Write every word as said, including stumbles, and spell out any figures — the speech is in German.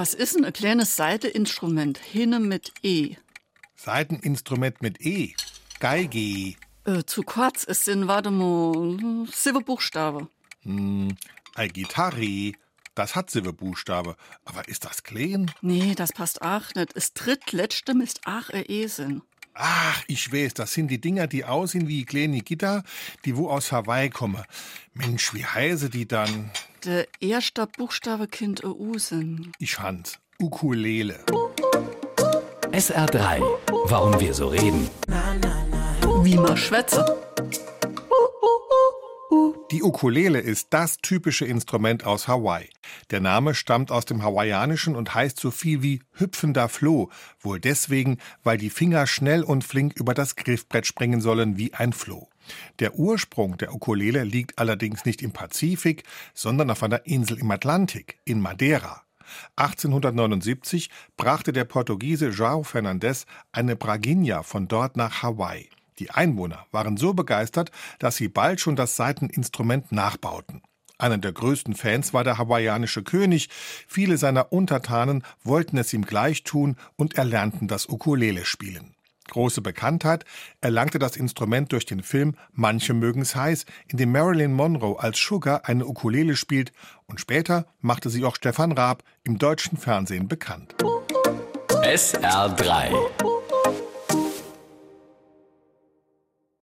Was ist denn ein kleines Saiteninstrument? Hinne mit E. Saiteninstrument mit E? Geige. Äh, zu kurz ist in, warte mal, sieben Buchstabe. Hm, eine Gitarre, das hat sieben Buchstabe. Aber ist das klein? Nee, das passt auch nicht. Das drittletzte ist auch ein Esel. Ach, ich weiß, das sind die Dinger, die aussehen wie kleine Gitter, die wo aus Hawaii kommen. Mensch, wie heißen die dann? Der erste Buchstabe Kind U sind. Ich hans. Ukulele. S R drei. Warum wir so reden. Wie man schwätzt. Die Ukulele ist das typische Instrument aus Hawaii. Der Name stammt aus dem Hawaiianischen und heißt so viel wie hüpfender Floh. Wohl deswegen, weil die Finger schnell und flink über das Griffbrett springen sollen wie ein Floh. Der Ursprung der Ukulele liegt allerdings nicht im Pazifik, sondern auf einer Insel im Atlantik, in Madeira. achtzehnhundertneunundsiebzig brachte der Portugiese João Fernandes eine Braguinha von dort nach Hawaii. Die Einwohner waren so begeistert, dass sie bald schon das Saiteninstrument nachbauten. Einer der größten Fans war der hawaiianische König. Viele seiner Untertanen wollten es ihm gleich tun und erlernten das Ukulele-Spielen. Große Bekanntheit erlangte das Instrument durch den Film »Manche mögen's heiß«, in dem Marilyn Monroe als Sugar eine Ukulele spielt. Und später machte sie auch Stefan Raab im deutschen Fernsehen bekannt. S R drei